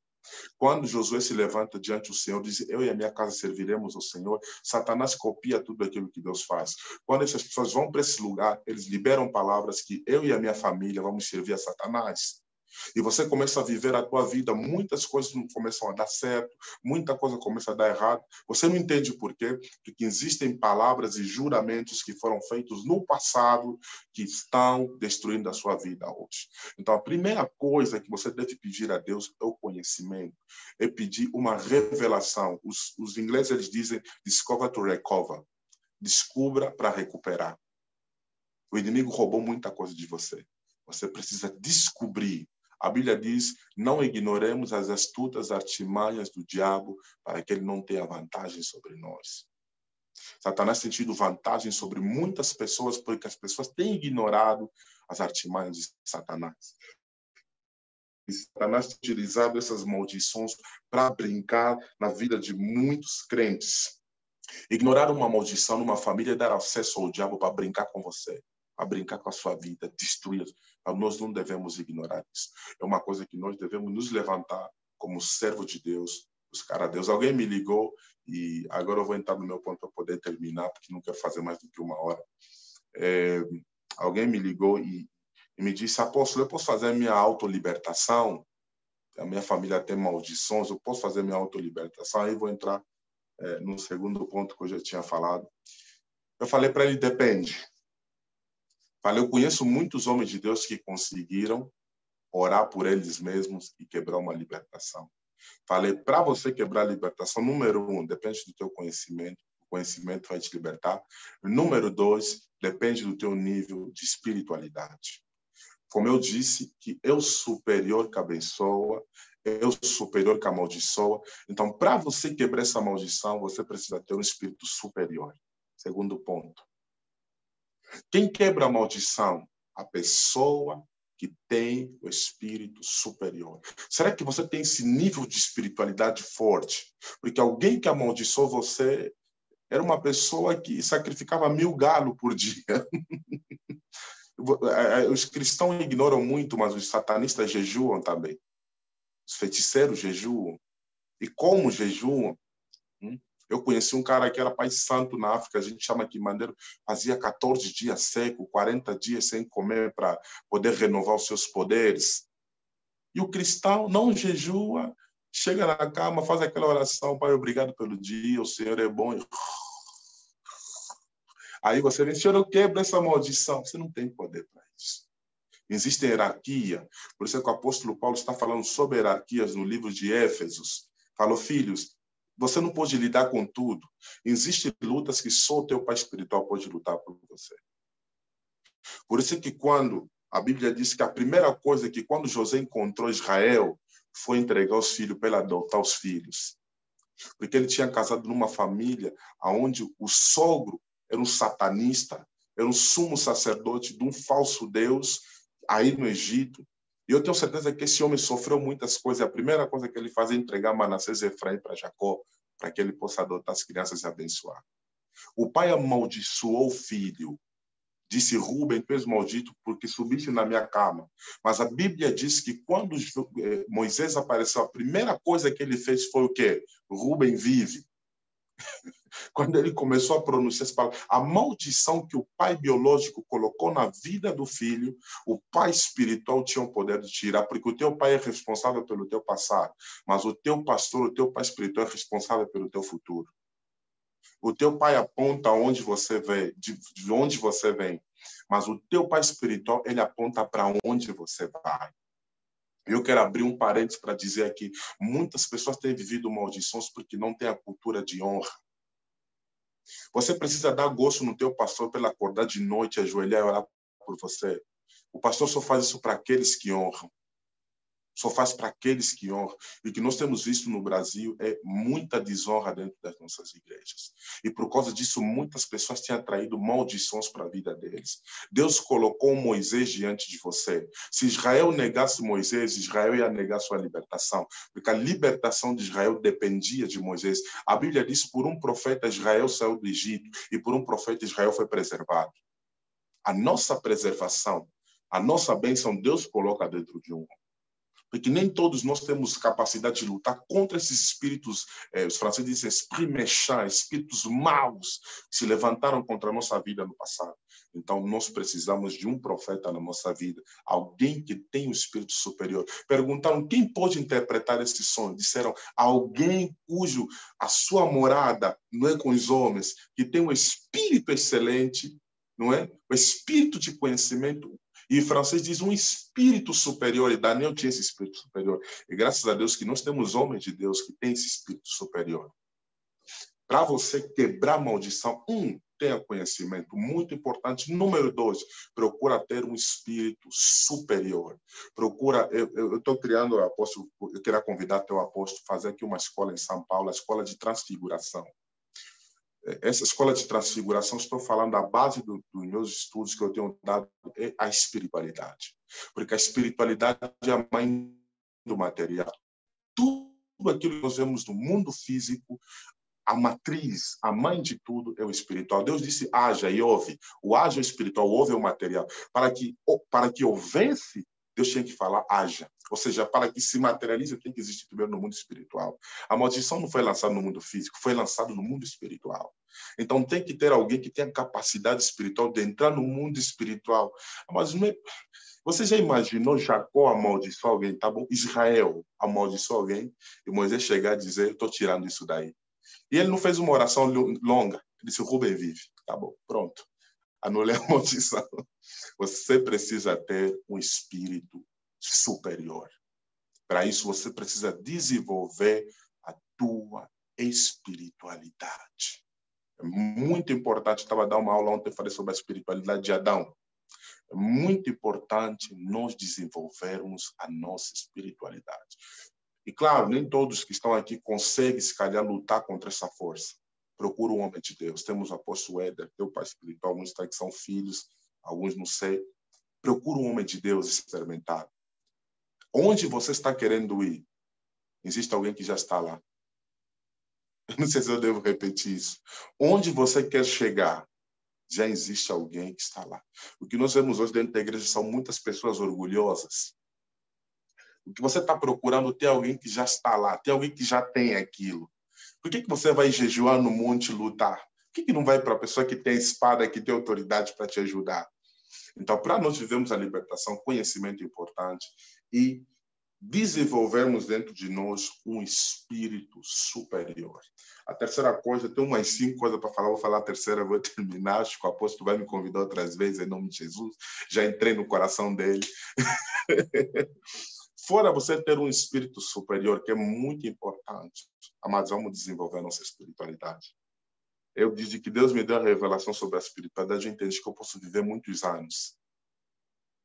Quando Josué se levanta diante do Senhor, diz: eu e a minha casa serviremos ao Senhor. Satanás copia tudo aquilo que Deus faz. Quando essas pessoas vão para esse lugar, eles liberam palavras que eu e a minha família vamos servir a Satanás. E você começa a viver a tua vida, muitas coisas não começam a dar certo, muita coisa começa a dar errado. Você não entende por quê? Porque existem palavras e juramentos que foram feitos no passado que estão destruindo a sua vida hoje. Então, a primeira coisa que você deve pedir a Deus é o conhecimento, é pedir uma revelação. Os, os ingleses, eles dizem discover to recover. Descubra para recuperar. O inimigo roubou muita coisa de você. Você precisa descobrir. A Bíblia diz: não ignoremos as astutas artimanhas do diabo para que ele não tenha vantagem sobre nós. Satanás tem tido vantagem sobre muitas pessoas porque as pessoas têm ignorado as artimanhas de Satanás. E Satanás tem utilizado essas maldições para brincar na vida de muitos crentes. Ignorar uma maldição numa família é dar acesso ao diabo para brincar com você, a brincar com a sua vida, destruir. Nós não devemos ignorar isso. É uma coisa que nós devemos nos levantar como servo de Deus, buscar a Deus. Alguém me ligou e agora eu vou entrar no meu ponto para poder terminar, porque não quero fazer mais do que uma hora. É, alguém me ligou e, e me disse: apóstolo, eu posso fazer a minha autolibertação? A minha família tem maldições, eu posso fazer a minha autolibertação? Aí vou entrar é, no segundo ponto que eu já tinha falado. Eu falei para ele: depende. Falei, eu conheço muitos homens de Deus que conseguiram orar por eles mesmos e quebrar uma libertação. Falei, para você quebrar a libertação, número um, depende do teu conhecimento. O conhecimento vai te libertar. Número dois, depende do teu nível de espiritualidade. Como eu disse, que eu superior que abençoa, eu superior que amaldiçoa. Então, para você quebrar essa maldição, você precisa ter um espírito superior. Segundo ponto. Quem quebra a maldição? A pessoa que tem o espírito superior. Será que você tem esse nível de espiritualidade forte? Porque alguém que amaldiçoou você era uma pessoa que sacrificava mil galos por dia. Os cristãos ignoram muito, mas os satanistas jejuam também. Os feiticeiros jejuam. E como jejuam? Hum? Eu conheci um cara que era pai santo na África, a gente chama aqui mandeiro, fazia quatorze dias seco, quarenta dias sem comer para poder renovar os seus poderes. E o cristão não jejua, chega na cama, faz aquela oração: Pai, obrigado pelo dia, o Senhor é bom. Aí você vem, Senhor, eu quebro essa maldição. Você não tem poder para isso. Existe hierarquia. Por isso é que o apóstolo Paulo está falando sobre hierarquias no livro de Éfesos. Falou, filhos, você não pode lidar com tudo. Existem lutas que só o teu pai espiritual pode lutar por você. Por isso é que quando a Bíblia diz que a primeira coisa é que quando José encontrou Israel foi entregar os filhos para ele adotar os filhos. Porque ele tinha casado numa família onde o sogro era um satanista, era um sumo sacerdote de um falso deus aí no Egito. E eu tenho certeza que esse homem sofreu muitas coisas. A primeira coisa que ele faz é entregar Manassés e Efraim para Jacó, para que ele possa adotar as crianças e abençoar. O pai amaldiçoou o filho. Disse, Rúben, tu és maldito porque subiste na minha cama. Mas a Bíblia diz que quando Moisés apareceu, a primeira coisa que ele fez foi o quê? Rúben vive. Quando ele começou a pronunciar as palavras, a maldição que o pai biológico colocou na vida do filho, o pai espiritual tinha o poder de tirar, porque o teu pai é responsável pelo teu passado, mas o teu pastor, o teu pai espiritual é responsável pelo teu futuro. O teu pai aponta onde você vem, de onde você vem, mas o teu pai espiritual, ele aponta para onde você vai. Eu quero abrir um parênteses para dizer aqui, muitas pessoas têm vivido maldições porque não têm a cultura de honra. Você precisa dar gosto no teu pastor para ele acordar de noite, ajoelhar e orar por você. O pastor só faz isso para aqueles que honram. Só faz para aqueles que honram. E o que nós temos visto no Brasil é muita desonra dentro das nossas igrejas. E por causa disso, muitas pessoas têm atraído maldições para a vida deles. Deus colocou Moisés diante de você. Se Israel negasse Moisés, Israel ia negar sua libertação. Porque a libertação de Israel dependia de Moisés. A Bíblia diz que por um profeta Israel saiu do Egito e por um profeta Israel foi preservado. A nossa preservação, a nossa bênção, Deus coloca dentro de um homem. Porque nem todos nós temos capacidade de lutar contra esses espíritos, eh, os franceses dizem esprits méchants, espíritos maus, que se levantaram contra a nossa vida no passado. Então, nós precisamos de um profeta na nossa vida, alguém que tem o espírito superior. Perguntaram quem pode interpretar esse sonho. Disseram alguém cujo a sua morada não é com os homens, que tem um espírito excelente, não é? O espírito de conhecimento. E francês diz um espírito superior, e Daniel tinha esse espírito superior. E graças a Deus que nós temos homens de Deus que têm esse espírito superior. Para você quebrar maldição, um, tenha conhecimento, muito importante. Número dois, procura ter um espírito superior. Procura, eu estou criando, eu apóstolo, eu queria convidar teu apóstolo a fazer aqui uma escola em São Paulo, a escola de transfiguração. Essa escola de transfiguração, estou falando, a base do, dos meus estudos que eu tenho dado é a espiritualidade. Porque a espiritualidade é a mãe do material. Tudo aquilo que nós vemos no mundo físico, a matriz, a mãe de tudo é o espiritual. Deus disse, haja e ouve. O haja é o espiritual, o ouve é o material. Para que, para que houvesse, Deus tinha que falar, haja. Ou seja, para que se materialize, tem que existir primeiro no mundo espiritual. A maldição não foi lançada no mundo físico, foi lançada no mundo espiritual. Então, tem que ter alguém que tenha capacidade espiritual de entrar no mundo espiritual. Mas não é... Você já imaginou Jacó amaldiçoar alguém? Tá bom? Israel amaldiçoar alguém e Moisés chegar e dizer, eu estou tirando isso daí. E ele não fez uma oração longa. Ele disse, Rúben vive. Tá bom, pronto. Anulei a maldição. Você precisa ter um espírito superior. Para isso, você precisa desenvolver a tua espiritualidade. É muito importante, estava dando uma aula ontem, falei sobre a espiritualidade de Adão. É muito importante nós desenvolvermos a nossa espiritualidade. E claro, nem todos que estão aqui conseguem, se calhar, lutar contra essa força. Procura um homem de Deus. Temos o apóstolo Éder, teu pai espiritual, alguns que são filhos, alguns não sei. Procura um homem de Deus experimentado. Onde você está querendo ir? Existe alguém que já está lá. Eu não sei se eu devo repetir isso. Onde você quer chegar, já existe alguém que está lá. O que nós vemos hoje dentro da igreja são muitas pessoas orgulhosas. O que você está procurando tem alguém que já está lá, tem alguém que já tem aquilo. Por que que você vai jejuar no monte e lutar? Por que que não vai para a pessoa que tem espada, que tem autoridade para te ajudar? Então, para nós vivemos a libertação, conhecimento é importante e desenvolvermos dentro de nós um espírito superior. A terceira coisa, tem umas cinco coisas para falar, vou falar a terceira, vou terminar, acho que o apóstolo vai me convidar outras vezes, em nome de Jesus, já entrei no coração dele. Fora você ter um espírito superior, que é muito importante, amados, vamos desenvolver a nossa espiritualidade. Eu, desde que Deus me deu a revelação sobre a espiritualidade, eu entendi que eu posso viver muitos anos.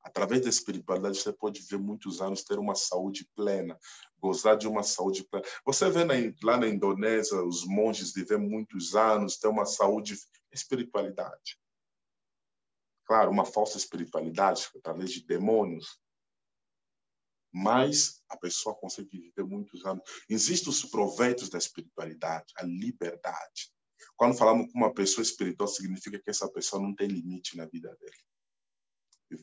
Através da espiritualidade, você pode viver muitos anos, ter uma saúde plena, gozar de uma saúde plena. Você vê na, lá na Indonésia, os monges viver muitos anos, ter uma saúde, espiritualidade. Claro, uma falsa espiritualidade, através de demônios. Mas a pessoa consegue viver muitos anos. Existem os proveitos da espiritualidade, a liberdade. Quando falamos com uma pessoa espiritual, significa que essa pessoa não tem limite na vida dela.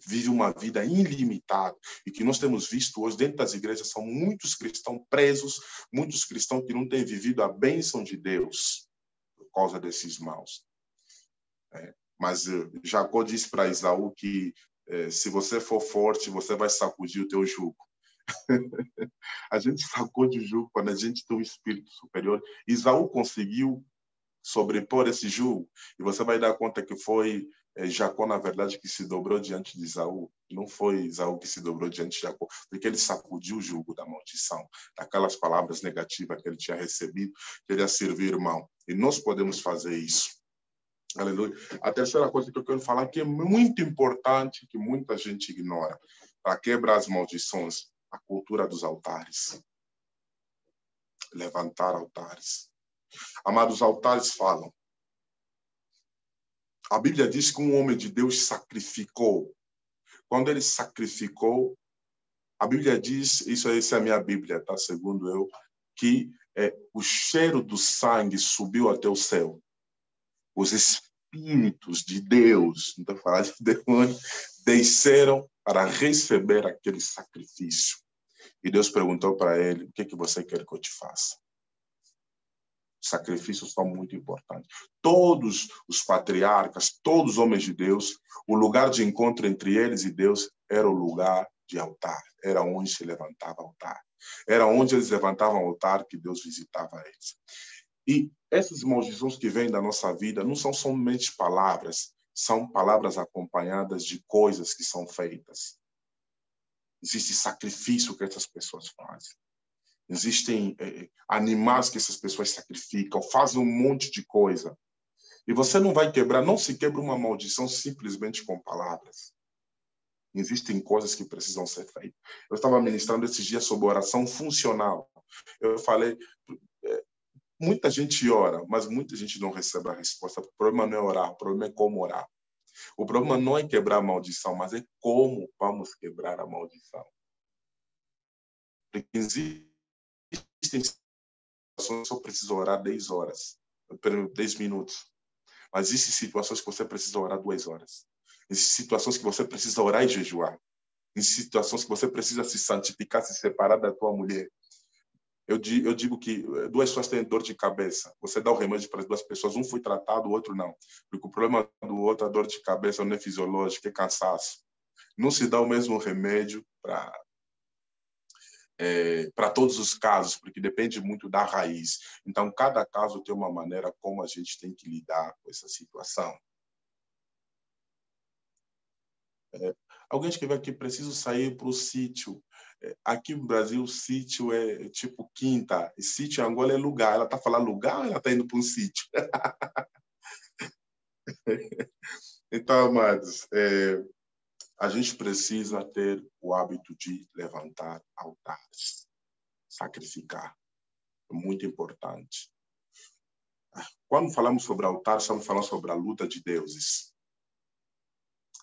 Vive uma vida ilimitada. E que nós temos visto hoje dentro das igrejas são muitos cristãos presos, muitos cristãos que não têm vivido a bênção de Deus por causa desses maus. É, mas Jacó disse para Esaú que é, se você for forte, você vai sacudir o teu jugo. A gente sacude o jugo quando a gente tem um espírito superior. Esaú conseguiu sobrepor esse jugo. E você vai dar conta que foi... É Jacó, na verdade, que se dobrou diante de Esaú. Não foi Esaú que se dobrou diante de Jacó, porque ele sacudiu o jugo da maldição, daquelas palavras negativas que ele tinha recebido, que ele ia servir mal. E nós podemos fazer isso. Aleluia. A terceira coisa que eu quero falar, que é muito importante, que muita gente ignora, para quebrar as maldições, a cultura dos altares. Levantar altares. Amados, altares falam. A Bíblia diz que um homem de Deus sacrificou. Quando ele sacrificou, a Bíblia diz, isso essa é a minha Bíblia, tá? Segundo eu, que é, o cheiro do sangue subiu até o céu. Os espíritos de Deus, não estou falando de demônio, desceram para receber aquele sacrifício. E Deus perguntou para ele, o que, que você quer que eu te faça? Sacrifícios são muito importantes. Todos os patriarcas, todos os homens de Deus, o lugar de encontro entre eles e Deus era o lugar de altar. Era onde se levantava altar. Era onde eles levantavam altar que Deus visitava eles. E essas maldições que vêm da nossa vida não são somente palavras, são palavras acompanhadas de coisas que são feitas. Existe sacrifício que essas pessoas fazem. Existem eh, animais que essas pessoas sacrificam, fazem um monte de coisa. E você não vai quebrar, não se quebra uma maldição simplesmente com palavras. Existem coisas que precisam ser feitas. Eu estava ministrando esses dias sobre oração funcional. Eu falei, muita gente ora, mas muita gente não recebe a resposta. O problema não é orar, o problema é como orar. O problema não é quebrar a maldição, mas é como vamos quebrar a maldição. Porque existe Existem situações que você precisa orar dez horas, dez minutos. Mas existem situações que você precisa orar duas horas. Existem situações que você precisa orar e jejuar. Existem situações que você precisa se santificar, se separar da tua mulher. Eu digo, eu digo que duas pessoas têm dor de cabeça. Você dá o remédio para as duas pessoas. Um foi tratado, o outro não. Porque o problema do outro, a dor de cabeça, não é fisiológico, é cansaço. Não se dá o mesmo remédio para... É, para todos os casos, porque depende muito da raiz. Então, cada caso tem uma maneira como a gente tem que lidar com essa situação. É, alguém escreveu aqui, preciso sair para o sítio. É, aqui no Brasil, o sítio é tipo quinta. E sítio em Angola é lugar. Ela está falando lugar ou ela está indo para um sítio? Então, amados... É... A gente precisa ter o hábito de levantar altares, sacrificar. É muito importante. Quando falamos sobre altar, estamos falando sobre a luta de deuses.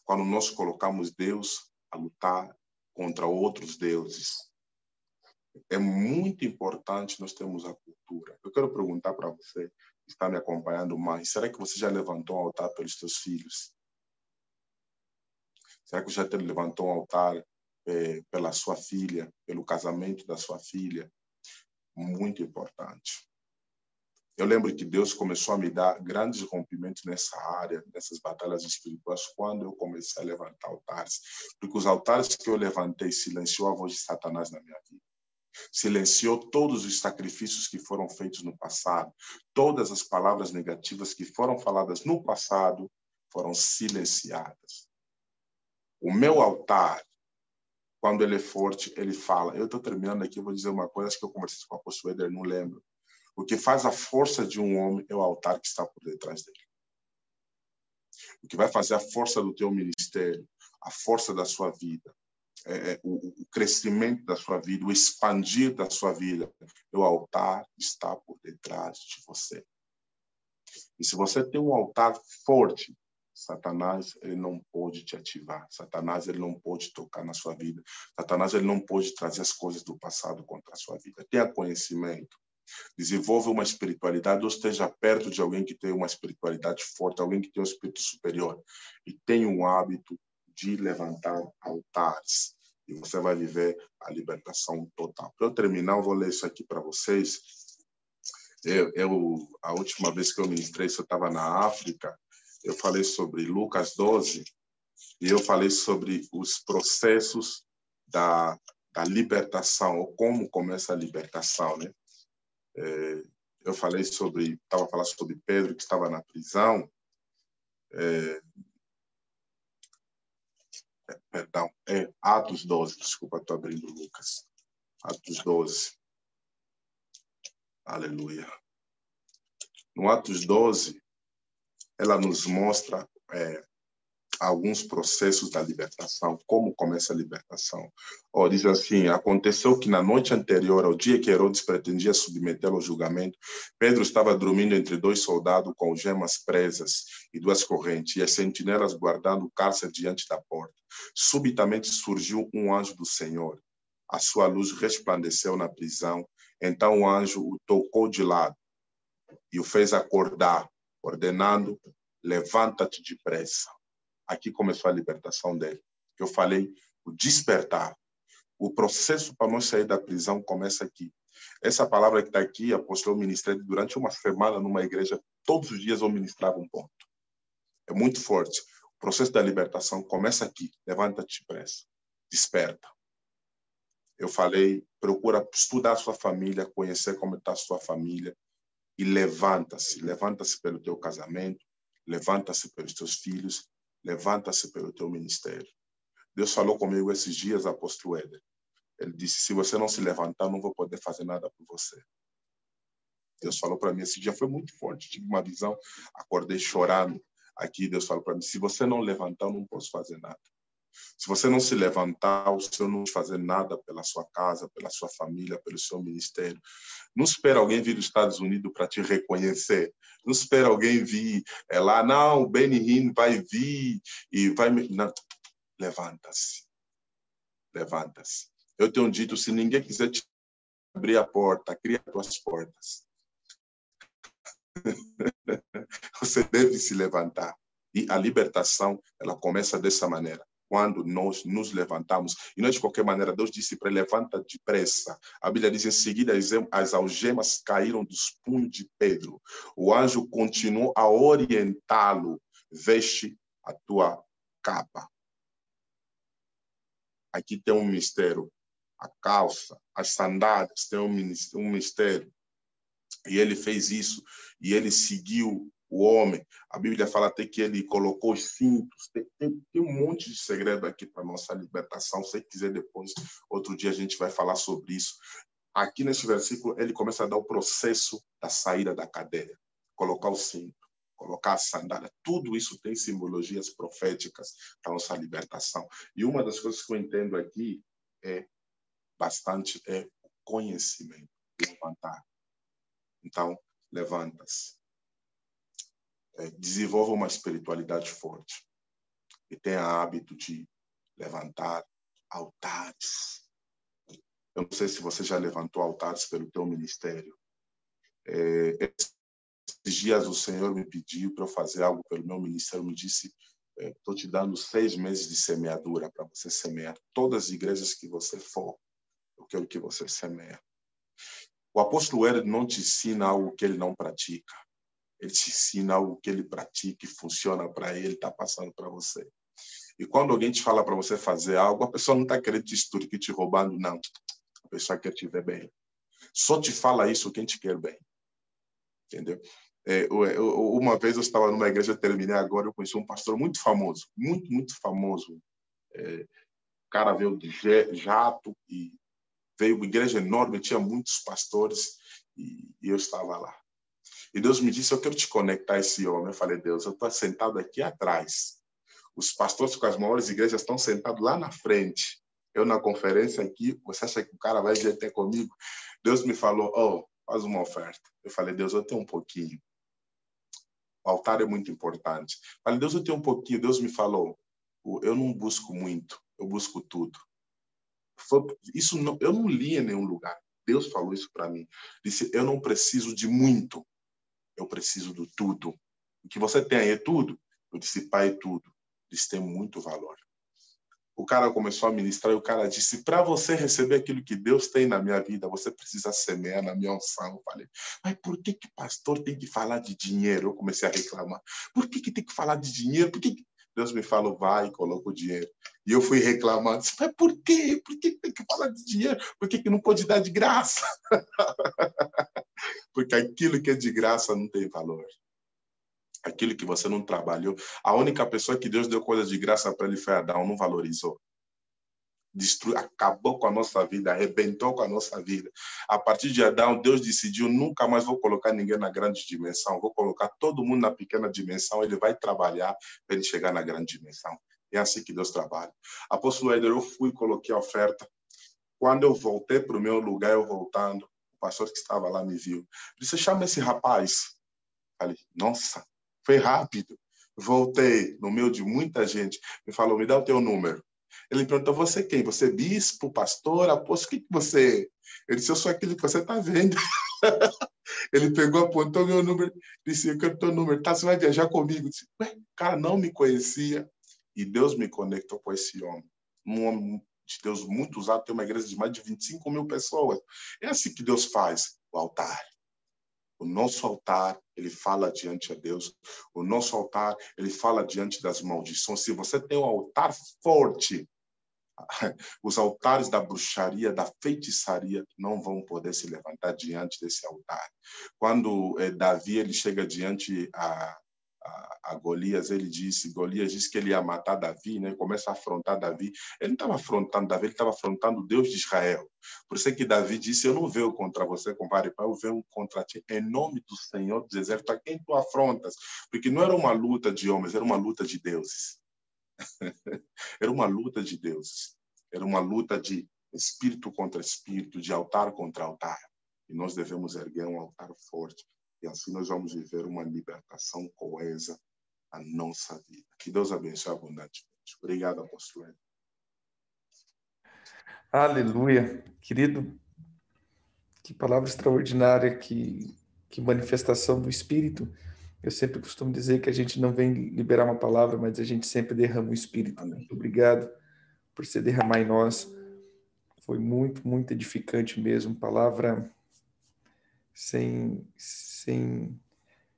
Quando nós colocamos Deus a lutar contra outros deuses. É muito importante nós termos a cultura. Eu quero perguntar para você, que está me acompanhando mais, será que você já levantou um altar pelos seus filhos? Será que você já levantou um altar eh, pela sua filha, pelo casamento da sua filha? Muito importante. Eu lembro que Deus começou a me dar grandes rompimentos nessa área, nessas batalhas espirituais, quando eu comecei a levantar altares. Porque os altares que eu levantei silenciou a voz de Satanás na minha vida. Silenciou todos os sacrifícios que foram feitos no passado. Todas as palavras negativas que foram faladas no passado foram silenciadas. O meu altar, quando ele é forte, ele fala. Eu estou terminando aqui, eu vou dizer uma coisa, acho que eu conversei com o apóstolo Éder, não lembro. O que faz a força de um homem é o altar que está por detrás dele. O que vai fazer a força do teu ministério, a força da sua vida, é, o, o crescimento da sua vida, o expandir da sua vida, o altar está por detrás de você. E se você tem um altar forte, Satanás ele não pode te ativar. Satanás ele não pode tocar na sua vida. Satanás ele não pode trazer as coisas do passado contra a sua vida. Tenha conhecimento. Desenvolva uma espiritualidade ou esteja perto de alguém que tem uma espiritualidade forte, alguém que tem um espírito superior e tem um hábito de levantar altares e você vai viver a libertação total. Para eu terminar, eu vou ler isso aqui para vocês. Eu, eu, a última vez que eu ministrei, eu estava na África, eu falei sobre Lucas doze e eu falei sobre os processos da, da libertação, ou como começa a libertação, né? Eu falei sobre, estava falando sobre Pedro que estava na prisão, é, perdão, é Atos doze, desculpa, estou abrindo Lucas, Atos doze, aleluia. No Atos doze, ela nos mostra é, alguns processos da libertação, como começa a libertação. Oh, diz assim, aconteceu que na noite anterior, ao dia que Herodes pretendia submetê-lo ao julgamento, Pedro estava dormindo entre dois soldados com gemas presas e duas correntes, e as sentinelas guardando o cárcere diante da porta. Subitamente surgiu um anjo do Senhor. A sua luz resplandeceu na prisão. Então o anjo o tocou de lado e o fez acordar, ordenando, levanta-te depressa. Aqui começou a libertação dele. Eu falei, o despertar. O processo para nós sair da prisão começa aqui. Essa palavra que está aqui, apóstolo, eu ministrei durante uma semana numa igreja. Todos os dias eu ministrava um ponto. É muito forte. O processo da libertação começa aqui. Levanta-te depressa. Desperta. Eu falei, procura estudar a sua família, conhecer como está a sua família. E levanta-se. Levanta-se pelo teu casamento. Levanta-se pelos teus filhos. Levanta-se pelo teu ministério. Deus falou comigo esses dias, apóstolo Éder. Ele disse, se você não se levantar, não vou poder fazer nada por você. Deus falou para mim, esse dia foi muito forte. Tive uma visão, acordei chorando. Aqui Deus falou para mim, se você não levantar, eu não posso fazer nada. Se você não se levantar, o Senhor não fazer nada pela sua casa, pela sua família, pelo seu ministério. Não espera alguém vir dos Estados Unidos para te reconhecer. Não espera alguém vir é lá, não, o Benny Hinn vai vir e vai... Levanta-se. Levanta-se. Eu tenho dito, se ninguém quiser te abrir a porta, cria as tuas portas. Você deve se levantar. E a libertação, ela começa dessa maneira. Quando nós nos levantamos, e não de qualquer maneira, Deus disse para ele, levanta depressa. A Bíblia diz, em seguida, as algemas caíram dos punhos de Pedro. O anjo continuou a orientá-lo, veste a tua capa. Aqui tem um mistério, a calça, as sandálias, tem um mistério. E ele fez isso, e ele seguiu o homem, a Bíblia fala até que ele colocou os cintos, tem, tem, tem um monte de segredo aqui para nossa libertação, se quiser depois, outro dia a gente vai falar sobre isso. Aqui neste versículo, ele começa a dar o processo da saída da cadeia, colocar o cinto, colocar a sandália, tudo isso tem simbologias proféticas para nossa libertação. E uma das coisas que eu entendo aqui é bastante, é o conhecimento, levantar. Então, levanta-se. Desenvolva uma espiritualidade forte e tenha hábito de levantar altares. Eu não sei se você já levantou altares pelo teu ministério. É, esses dias o Senhor me pediu para eu fazer algo pelo meu ministério, me disse, estou é, te dando seis meses de semeadura para você semear todas as igrejas que você for, eu quero que você semeia. O apóstolo Éder não te ensina algo que ele não pratica. Ele te ensina algo que ele pratica e funciona para ele, está passando para você. E quando alguém te fala para você fazer algo, a pessoa não está querendo te extorquir, te roubando, não. A pessoa quer te ver bem. Só te fala isso quem te quer bem. Entendeu? É, uma vez eu estava numa igreja, eu terminei agora, eu conheci um pastor muito famoso, muito, muito famoso. É, o cara veio de jato e veio uma igreja enorme, tinha muitos pastores e, e eu estava lá. E Deus me disse, eu quero te conectar a esse homem. Eu falei, Deus, eu estou sentado aqui atrás. Os pastores com as maiores igrejas estão sentados lá na frente. Eu na conferência aqui, você acha que o cara vai vir até comigo? Deus me falou, oh, faz uma oferta. Eu falei, Deus, eu tenho um pouquinho. O altar é muito importante. Eu falei, Deus, eu tenho um pouquinho. Deus me falou, eu não busco muito, eu busco tudo. Foi, isso não, eu não li em nenhum lugar. Deus falou isso para mim. Disse, eu não preciso de muito, eu preciso do tudo. O que você tem aí é tudo. Eu disse, pai, é tudo. Disse, tem muito valor. O cara começou a ministrar e o cara disse, para você receber aquilo que Deus tem na minha vida, você precisa semear na minha unção. Eu falei, mas por que que pastor tem que falar de dinheiro? Eu comecei a reclamar. Por que que tem que falar de dinheiro? Por que que... Deus me falou, vai e coloca o dinheiro. E eu fui reclamando. Disse, mas por quê? Por que tem que falar de dinheiro? Por que que não pode dar de graça? Porque aquilo que é de graça não tem valor. Aquilo que você não trabalhou. A única pessoa que Deus deu coisas de graça para ele foi Adão, não valorizou. Destruiu, acabou com a nossa vida, arrebentou com a nossa vida. A partir de Adão, Deus decidiu, nunca mais vou colocar ninguém na grande dimensão, vou colocar todo mundo na pequena dimensão, ele vai trabalhar para ele chegar na grande dimensão. É assim que Deus trabalha. Apóstolo Éder, eu fui, coloquei a oferta. Quando eu voltei para o meu lugar, eu voltando, o pastor que estava lá me viu. Disse, chama esse rapaz. Falei, nossa, foi rápido. Voltei no meio de muita gente. Me falou, me dá o teu número. Ele perguntou, você quem? Você é bispo, pastor, apóstolo? O que, que você é? Ele disse, eu sou aquilo que você está vendo. Ele pegou, apontou meu número, disse, eu quero teu número, tá? Você vai viajar comigo? Eu disse, ué, o cara não me conhecia. E Deus me conectou com esse homem. Um homem de Deus muito usado, tem uma igreja de mais de vinte e cinco mil pessoas. É assim que Deus faz o altar. O nosso altar, ele fala diante de Deus. O nosso altar, ele fala diante das maldições. Se você tem um altar forte, os altares da bruxaria, da feitiçaria, não vão poder se levantar diante desse altar. Quando eh, Davi ele chega diante a, a, a Golias, ele disse, Golias disse que ele ia matar Davi, né? Começa a afrontar Davi. Ele não estava afrontando Davi, ele estava afrontando o Deus de Israel. Por isso é que Davi disse, eu não venho contra você, compadre, eu venho contra ti, em nome do Senhor dos Exércitos, a quem tu afrontas. Porque não era uma luta de homens, era uma luta de deuses. Era uma luta de deuses, era uma luta de espírito contra espírito, de altar contra altar. E nós devemos erguer um altar forte. E assim nós vamos viver uma libertação coesa à nossa vida. Que Deus abençoe abundantemente. Obrigado, apóstolo. Aleluia. Querido, que palavra extraordinária, que, que manifestação do Espírito. Eu sempre costumo dizer que a gente não vem liberar uma palavra, mas a gente sempre derrama o Espírito. Muito obrigado por se derramar em nós. Foi muito, muito edificante mesmo. Palavra sem, sem,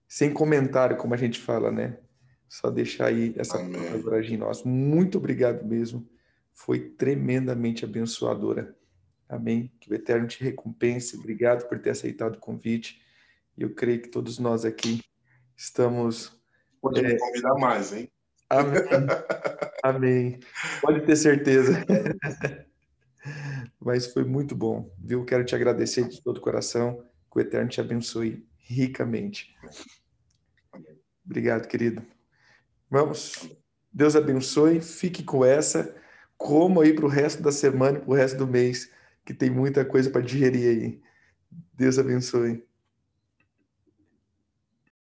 sem comentário, como a gente fala, né? Só deixar aí essa palavra agir em nós. Muito obrigado mesmo. Foi tremendamente abençoadora. Amém? Que o Eterno te recompense. Obrigado por ter aceitado o convite. E eu creio que todos nós aqui estamos... Pode me convidar mais, hein? Amém. Amém. Pode ter certeza. Mas foi muito bom, viu? Quero te agradecer de todo o coração. Que o Eterno te abençoe ricamente. Obrigado, querido. Vamos. Deus abençoe. Fique com essa. Como aí para o resto da semana e para o resto do mês, que tem muita coisa para digerir aí. Deus abençoe.